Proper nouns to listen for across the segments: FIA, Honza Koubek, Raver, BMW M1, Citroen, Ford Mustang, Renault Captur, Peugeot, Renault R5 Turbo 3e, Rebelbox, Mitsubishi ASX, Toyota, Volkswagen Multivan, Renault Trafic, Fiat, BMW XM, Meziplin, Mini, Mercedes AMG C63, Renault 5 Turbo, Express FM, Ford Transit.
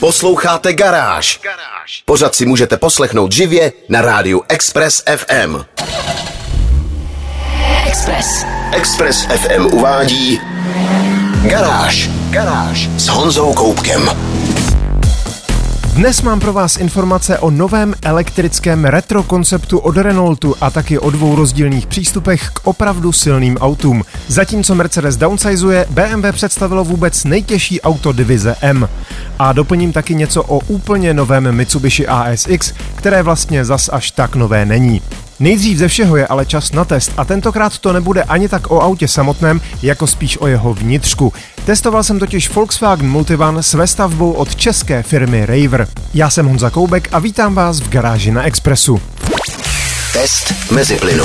Posloucháte Garáž. Pořad si můžete poslechnout živě na rádiu Express FM. Express FM uvádí Garáž s Honzou Koubkem. Dnes mám pro vás informace o novém elektrickém retro konceptu od Renaultu a taky o dvou rozdílných přístupech k opravdu silným autům. Zatímco Mercedes downsizuje, BMW představilo vůbec nejtěžší auto divize M. A doplním taky něco o úplně novém Mitsubishi ASX, které vlastně zas až tak nové není. Nejdřív ze všeho je ale čas na test a tentokrát to nebude ani tak o autě samotném, jako spíš o jeho vnitřku. Testoval jsem totiž Volkswagen Multivan s vestavbou od české firmy Raver. Já jsem Honza Koubek a vítám vás v Garáži na Expressu. Test Meziplynu.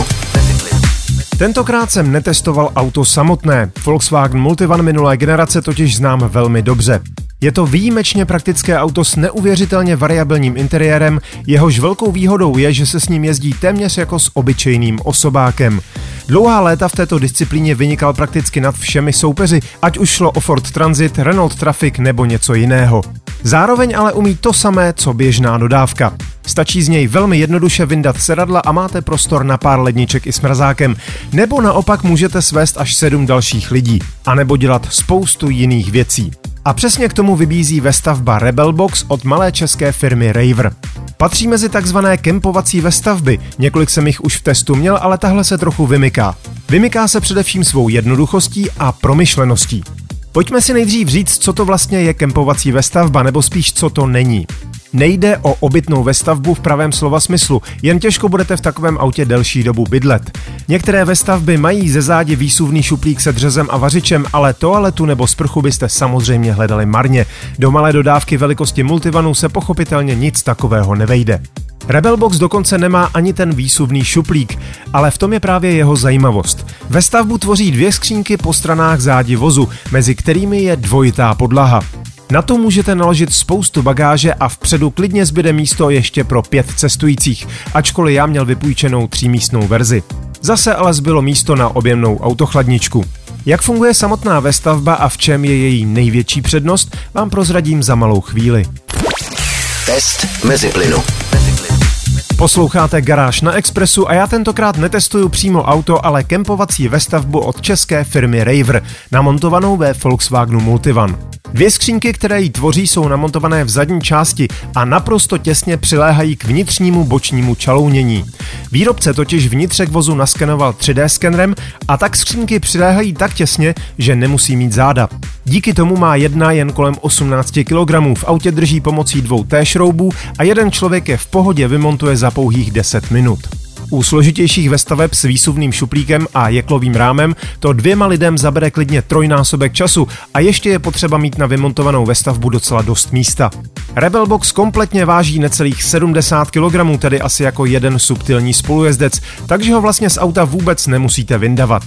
Tentokrát jsem netestoval auto samotné. Volkswagen Multivan minulé generace totiž znám velmi dobře. Je to výjimečně praktické auto s neuvěřitelně variabilním interiérem, jehož velkou výhodou je, že se s ním jezdí téměř jako s obyčejným osobákem. Dlouhá léta v této disciplíně vynikal prakticky nad všemi soupeři, ať už šlo o Ford Transit, Renault Trafic nebo něco jiného. Zároveň ale umí to samé, co běžná dodávka. Stačí z něj velmi jednoduše vyndat sedadla a máte prostor na pár ledniček i s mrazákem, nebo naopak můžete svést až 7 dalších lidí, anebo dělat spoustu jiných věcí. A přesně k tomu vybízí vestavba Rebelbox od malé české firmy Raver. Patří mezi takzvané kempovací vestavby, několik jsem jich už v testu měl, ale tahle se trochu vymyká. Vymyká se především svou jednoduchostí a promyšleností. Pojďme si nejdřív říct, co to vlastně je kempovací vestavba, nebo spíš co to není. Nejde o obytnou vestavbu v pravém slova smyslu, jen těžko budete v takovém autě delší dobu bydlet. Některé vestavby mají ze zádi výsuvný šuplík se dřezem a vařičem, ale toaletu nebo sprchu byste samozřejmě hledali marně. Do malé dodávky velikosti Multivanu se pochopitelně nic takového nevejde. Rebelbox dokonce nemá ani ten výsuvný šuplík, ale v tom je právě jeho zajímavost. Vestavbu tvoří dvě skřínky po stranách zádi vozu, mezi kterými je dvojitá podlaha. Na to můžete naložit spoustu bagáže a vpředu klidně zbyde místo ještě pro 5 cestujících, ačkoliv já měl vypůjčenou 3místnou verzi. Zase ale zbylo místo na objemnou autochladničku. Jak funguje samotná vestavba a v čem je její největší přednost, vám prozradím za malou chvíli. Test Meziplynu. Posloucháte Garáž na Expressu a já tentokrát netestuju přímo auto, ale kempovací vestavbu od české firmy Raver, namontovanou ve Volkswagenu Multivan. Dvě skřínky, které ji tvoří, jsou namontované v zadní části a naprosto těsně přiléhají k vnitřnímu bočnímu čalounění. Výrobce totiž vnitřek vozu naskenoval 3D skenerem a tak skřínky přiléhají tak těsně, že nemusí mít záda. Díky tomu má jedna jen kolem 18 kg, v autě drží pomocí 2 T-šroubů a jeden člověk je v pohodě vymontuje za pouhých 10 minut. U složitějších vestaveb s výsuvným šuplíkem a jeklovým rámem to dvěma lidem zabere klidně 3x času a ještě je potřeba mít na vymontovanou vestavbu docela dost místa. Rebelbox kompletně váží necelých 70 kg, tedy asi jako jeden subtilní spolujezdec, takže ho vlastně z auta vůbec nemusíte vyndavat.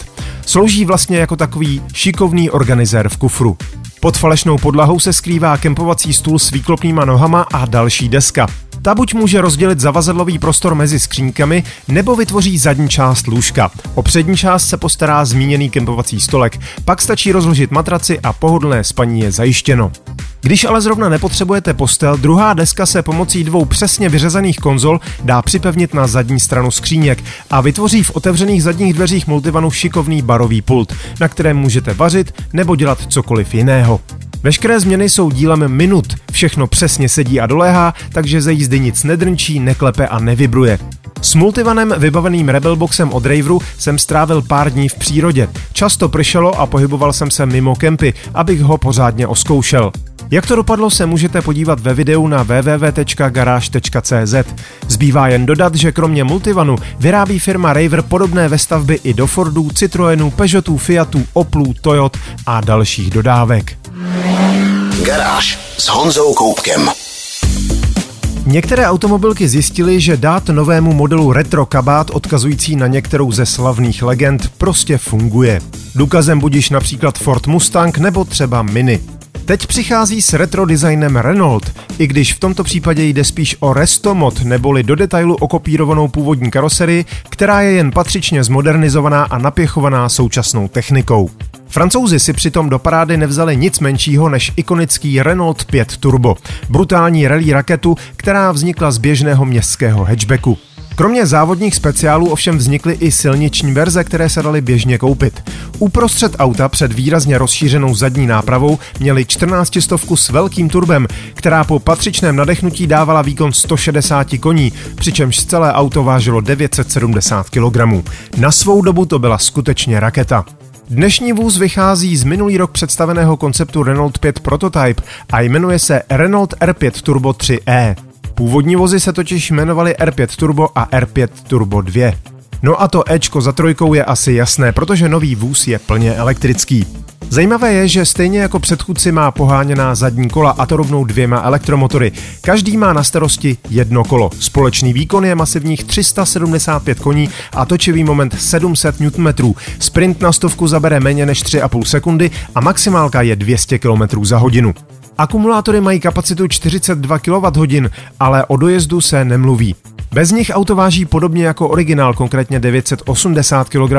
Slouží vlastně jako takový šikovný organizér v kufru. Pod falešnou podlahou se skrývá kempovací stůl s výklopnýma nohama a další deska. Ta buď může rozdělit zavazadlový prostor mezi skřínkami, nebo vytvoří zadní část lůžka. O přední část se postará zmíněný kempovací stolek, pak stačí rozložit matraci a pohodlné spaní je zajištěno. Když ale zrovna nepotřebujete postel, druhá deska se pomocí 2 přesně vyřezaných konzol dá připevnit na zadní stranu skříněk a vytvoří v otevřených zadních dveřích Multivanu šikovný barový pult, na kterém můžete vařit nebo dělat cokoliv jiného. Veškeré změny jsou dílem minut, všechno přesně sedí a doléhá, takže ze jízdy nic nedrnčí, neklepe a nevibruje. S Multivanem vybaveným Rebelboxem od Raveru jsem strávil pár dní v přírodě. Často pršelo a pohyboval jsem se mimo kempy, abych ho pořádně oskoušel. Jak to dopadlo, se můžete podívat ve videu na www.garage.cz. Zbývá jen dodat, že kromě Multivanu vyrábí firma Raver podobné vestavby i do Fordů, Citroenů, Peugeotů, Fiatů, Oplů, Toyot a dalších dodávek. Garáž s Honzou Koubkem. Některé automobilky zjistily, že dát novému modelu retro kabát odkazující na některou ze slavných legend prostě funguje. Důkazem budiž například Ford Mustang nebo třeba Mini. Teď přichází s retro designem Renault, i když v tomto případě jde spíš o restomod, neboli do detailu okopírovanou původní karoserii, která je jen patřičně zmodernizovaná a napěchovaná současnou technikou. Francouzi si přitom do parády nevzali nic menšího než ikonický Renault 5 Turbo, brutální rally raketu, která vznikla z běžného městského hatchbacku. Kromě závodních speciálů ovšem vznikly i silniční verze, které se daly běžně koupit. Uprostřed auta před výrazně rozšířenou zadní nápravou měli 14stovku s velkým turbem, která po patřičném nadechnutí dávala výkon 160 koní, přičemž celé auto vážilo 970 kg. Na svou dobu to byla skutečně raketa. Dnešní vůz vychází z minulý rok představeného konceptu Renault 5 Prototype a jmenuje se Renault R5 Turbo 3e. Původní vozy se totiž jmenovaly R5 Turbo a R5 Turbo 2. No a to Ečko za trojkou je asi jasné, protože nový vůz je plně elektrický. Zajímavé je, že stejně jako předchůdci má poháněná zadní kola, a to rovnou dvěma elektromotory. Každý má na starosti jedno kolo. Společný výkon je masivních 375 koní a točivý moment 700 Nm. Sprint na stovku zabere méně než 3,5 sekundy a maximálka je 200 km za hodinu. Akumulátory mají kapacitu 42 kWh, ale o dojezdu se nemluví. Bez nich auto váží podobně jako originál, konkrétně 980 kg,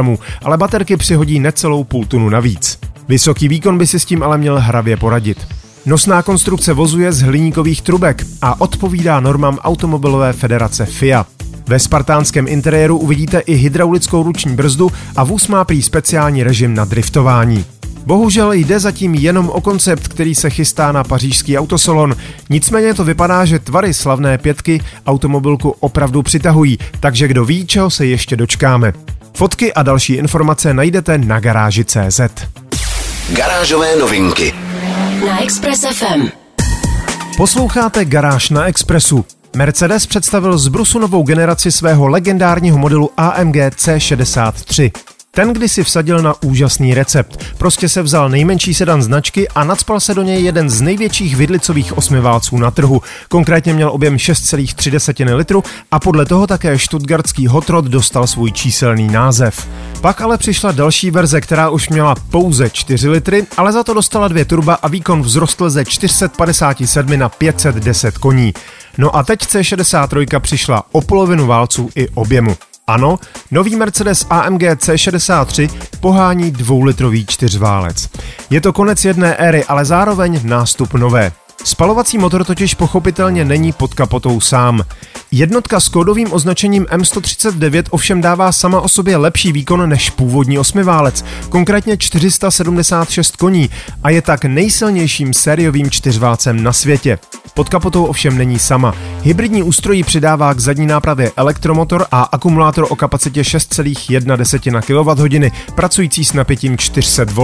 ale baterky přihodí necelou půl tunu navíc. Vysoký výkon by si s tím ale měl hravě poradit. Nosná konstrukce vozu je z hliníkových trubek a odpovídá normám Automobilové federace FIA. Ve spartánském interiéru uvidíte i hydraulickou ruční brzdu a vůz má prý speciální režim na driftování. Bohužel jde zatím jenom o koncept, který se chystá na pařížský autosalon, nicméně to vypadá, že tvary slavné pětky automobilku opravdu přitahují, takže kdo ví, čeho se ještě dočkáme. Fotky a další informace najdete na garáži.cz. Garážové novinky na Express FM. Posloucháte Garáž na Expressu. Mercedes představil z brusu novou generaci svého legendárního modelu AMG C63. Ten kdysi vsadil na úžasný recept. Prostě se vzal nejmenší sedan značky a nacpal se do něj jeden z největších vidlicových osmiválců na trhu. Konkrétně měl objem 6,3 litru a podle toho také stuttgartský hotrod dostal svůj číselný název. Pak ale přišla další verze, která už měla pouze 4 litry, ale za to dostala dvě turba a výkon vzrostl ze 457 na 510 koní. No a teď C63 přišla o polovinu válců i objemu. Ano, nový Mercedes AMG C63 pohání 2-litrový čtyřválec. Je to konec jedné éry, ale zároveň nástup nové. Spalovací motor totiž pochopitelně není pod kapotou sám. Jednotka s kódovým označením M139 ovšem dává sama o sobě lepší výkon než původní osmiválec, konkrétně 476 koní, a je tak nejsilnějším sériovým čtyřválcem na světě. Pod kapotou ovšem není sama. Hybridní ústrojí přidává k zadní nápravě elektromotor a akumulátor o kapacitě 6,1 kWh, pracující s napětím 400 V.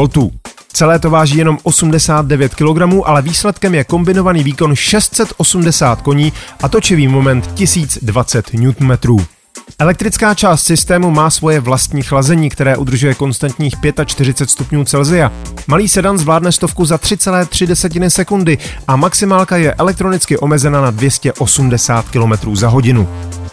Celé to váží jenom 89 kg, ale výsledkem je kombinovaný výkon 680 koní a točivý moment 1020 Nm. Elektrická část systému má svoje vlastní chlazení, které udržuje konstantních 45 stupňů Celsia. Malý sedan zvládne stovku za 3,3 sekundy a maximálka je elektronicky omezena na 280 km za hodinu.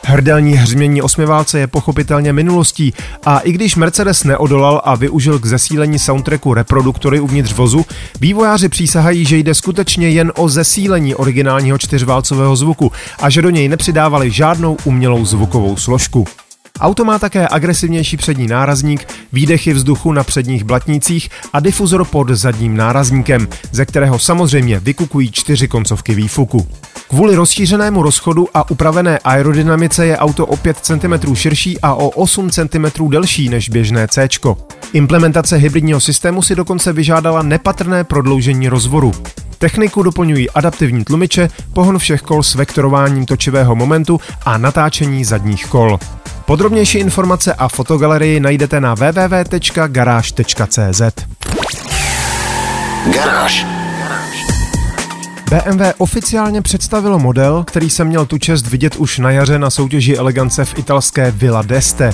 Hrdelní hřmění osmiválce je pochopitelně minulostí a i když Mercedes neodolal a využil k zesílení soundtracku reproduktory uvnitř vozu, vývojáři přísahají, že jde skutečně jen o zesílení originálního čtyřválcového zvuku a že do něj nepřidávali žádnou umělou zvukovou složku. Auto má také agresivnější přední nárazník, výdechy vzduchu na předních blatnicích a difuzor pod zadním nárazníkem, ze kterého samozřejmě vykukují 4 koncovky výfuku. Kvůli rozšířenému rozchodu a upravené aerodynamice je auto o 5 cm širší a o 8 cm delší než běžné C-čko. Implementace hybridního systému si dokonce vyžádala nepatrné prodloužení rozvoru. Techniku doplňují adaptivní tlumiče, pohon všech kol s vektorováním točivého momentu a natáčení zadních kol. Podrobnější informace a fotogalerii najdete na www.garage.cz. Garáž. BMW oficiálně představilo model, který se měl tu čest vidět už na jaře na soutěži elegance v italské Villa d'Este.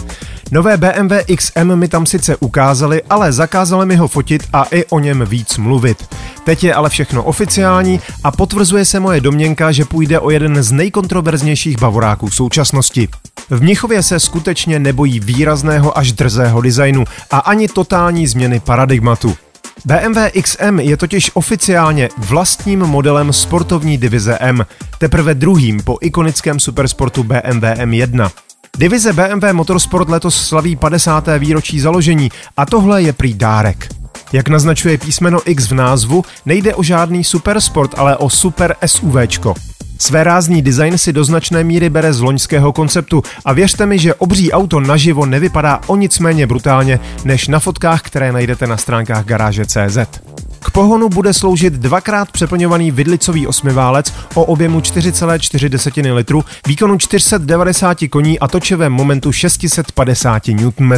Nové BMW XM mi tam sice ukázali, ale zakázali mi ho fotit a i o něm víc mluvit. Teď je ale všechno oficiální a potvrzuje se moje domněnka, že půjde o jeden z nejkontroverznějších bavoráků v současnosti. V Mnichově se skutečně nebojí výrazného až drzého designu a ani totální změny paradigmatu. BMW XM je totiž oficiálně vlastním modelem sportovní divize M, teprve druhým po ikonickém supersportu BMW M1. Divize BMW Motorsport letos slaví 50. výročí založení a tohle je prý dárek. Jak naznačuje písmeno X v názvu, nejde o žádný supersport, ale o super SUVčko. Svérázný design si do značné míry bere z loňského konceptu a věřte mi, že obří auto naživo nevypadá o nic méně brutálně než na fotkách, které najdete na stránkách garáže.cz. K pohonu bude sloužit dvakrát přeplňovaný vidlicový osmiválec o objemu 4,4 litru, výkonu 490 koní a točivém momentu 650 Nm.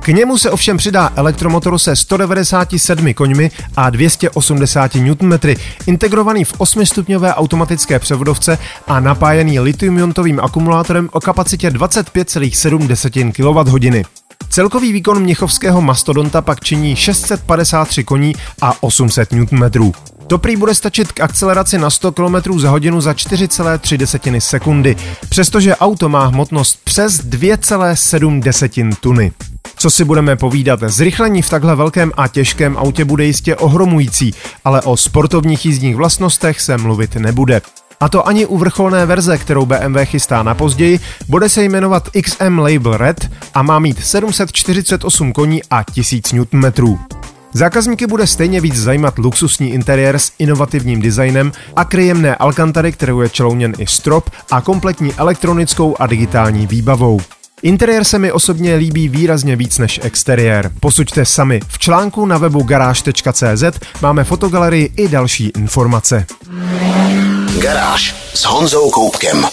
K němu se ovšem přidá elektromotor se 197 koňmi a 280 Nm, integrovaný v 8-stupňové automatické převodovce a napájený litium-iontovým akumulátorem o kapacitě 25,7 kWh. Celkový výkon měchovského mastodonta pak činí 653 koní a 800 Nm. To prý bude stačit k akceleraci na 100 km za hodinu za 4,3 sekundy, přestože auto má hmotnost přes 2,7 tuny. Co si budeme povídat, zrychlení v takhle velkém a těžkém autě bude jistě ohromující, ale o sportovních jízdních vlastnostech se mluvit nebude. A to ani u vrcholné verze, kterou BMW chystá na později, bude se jmenovat XM Label Red a má mít 748 koní a 1000 Nm. Zákazníky bude stejně víc zajímat luxusní interiér s inovativním designem a kryjemné alkantary, kterou je čelouněn i strop, a kompletní elektronickou a digitální výbavou. Interiér se mi osobně líbí výrazně víc než exteriér. Posuďte sami. V článku na webu garáž.cz máme fotogalerii i další informace. Garáž s Honzou Koubkem.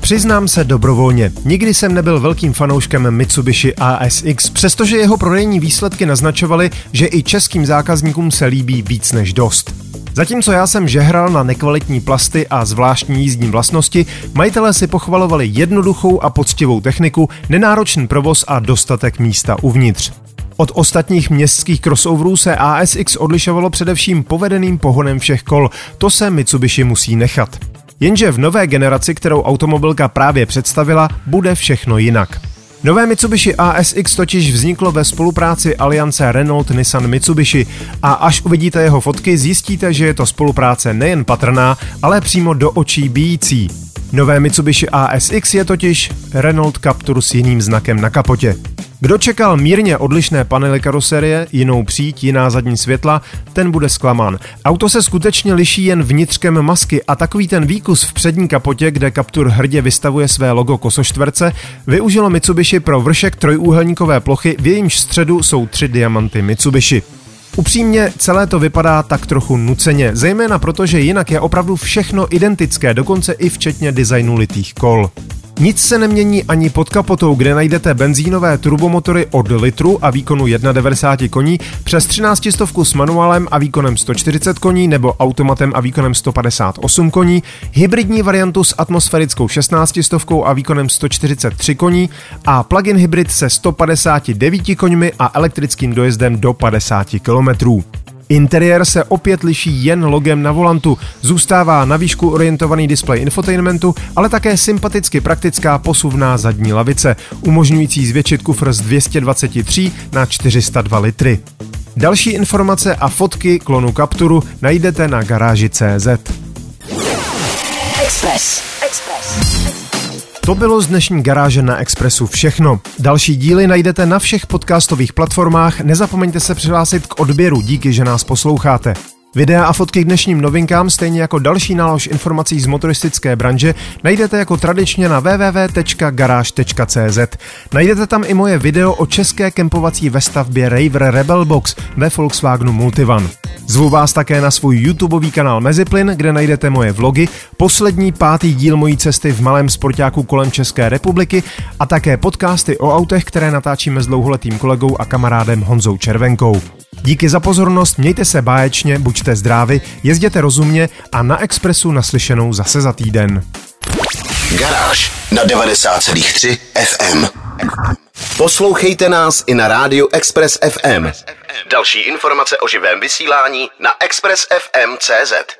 Přiznám se dobrovolně, nikdy jsem nebyl velkým fanouškem Mitsubishi ASX, přestože jeho prodejní výsledky naznačovaly, že i českým zákazníkům se líbí víc než dost. Zatímco já jsem žehral na nekvalitní plasty a zvláštní jízdní vlastnosti, majitelé si pochvalovali jednoduchou a poctivou techniku, nenáročný provoz a dostatek místa uvnitř. Od ostatních městských crossoverů se ASX odlišovalo především povedeným pohonem všech kol, to se Mitsubishi musí nechat. Jenže v nové generaci, kterou automobilka právě představila, bude všechno jinak. Nové Mitsubishi ASX totiž vzniklo ve spolupráci aliance Renault-Nissan-Mitsubishi a až uvidíte jeho fotky, zjistíte, že je to spolupráce nejen patrná, ale přímo do očí bijící. Nové Mitsubishi ASX je totiž Renault Captur s jiným znakem na kapotě. Kdo čekal mírně odlišné panely karoserie, jinou příď, jiná zadní světla, ten bude zklamán. Auto se skutečně liší jen vnitřkem masky a takový ten výkus v přední kapotě, kde Captur hrdě vystavuje své logo kosoštverce, využilo Mitsubishi pro vršek trojúhelníkové plochy, v jejímž středu jsou 3 diamanty Mitsubishi. Upřímně, celé to vypadá tak trochu nuceně, zejména protože jinak je opravdu všechno identické, dokonce i včetně designu litých kol. Nic se nemění ani pod kapotou, kde najdete benzínové turbomotory od litru a výkonu 1,90 koní přes 1300 s manuálem a výkonem 140 koní nebo automatem a výkonem 158 koní, hybridní variantu s atmosférickou 1600 a výkonem 143 koní a plug-in hybrid se 159 koňmi a elektrickým dojezdem do 50 km. Interiér se opět liší jen logem na volantu, zůstává na výšku orientovaný displej infotainmentu, ale také sympaticky praktická posuvná zadní lavice, umožňující zvětšit kufr z 223 na 402 litry. Další informace a fotky klonu Capturu najdete na garáži.cz. Express. To bylo z dnešní garáže na Expressu všechno. Další díly najdete na všech podcastových platformách, nezapomeňte se přihlásit k odběru, díky, že nás posloucháte. Videa a fotky k dnešním novinkám, stejně jako další nálož informací z motoristické branže, najdete jako tradičně na www.garage.cz. Najdete tam i moje video o české kempovací vestavbě Raver Rebelbox ve Volkswagenu Multivan. Zvu vás také na svůj YouTubeový kanál Meziplin, kde najdete moje vlogy, poslední 5. díl mojí cesty v malém sportáku kolem České republiky a také podcasty o autech, které natáčíme s dlouholetým kolegou a kamarádem Honzou Červenkou. Díky za pozornost, mějte se báječně, buďte zdraví, jezděte rozumně a na Expressu naslyšenou zase za týden. Garáž na 90,3 FM. Poslouchejte nás i na rádiu Express FM. Další informace o živém vysílání na expressfm.cz.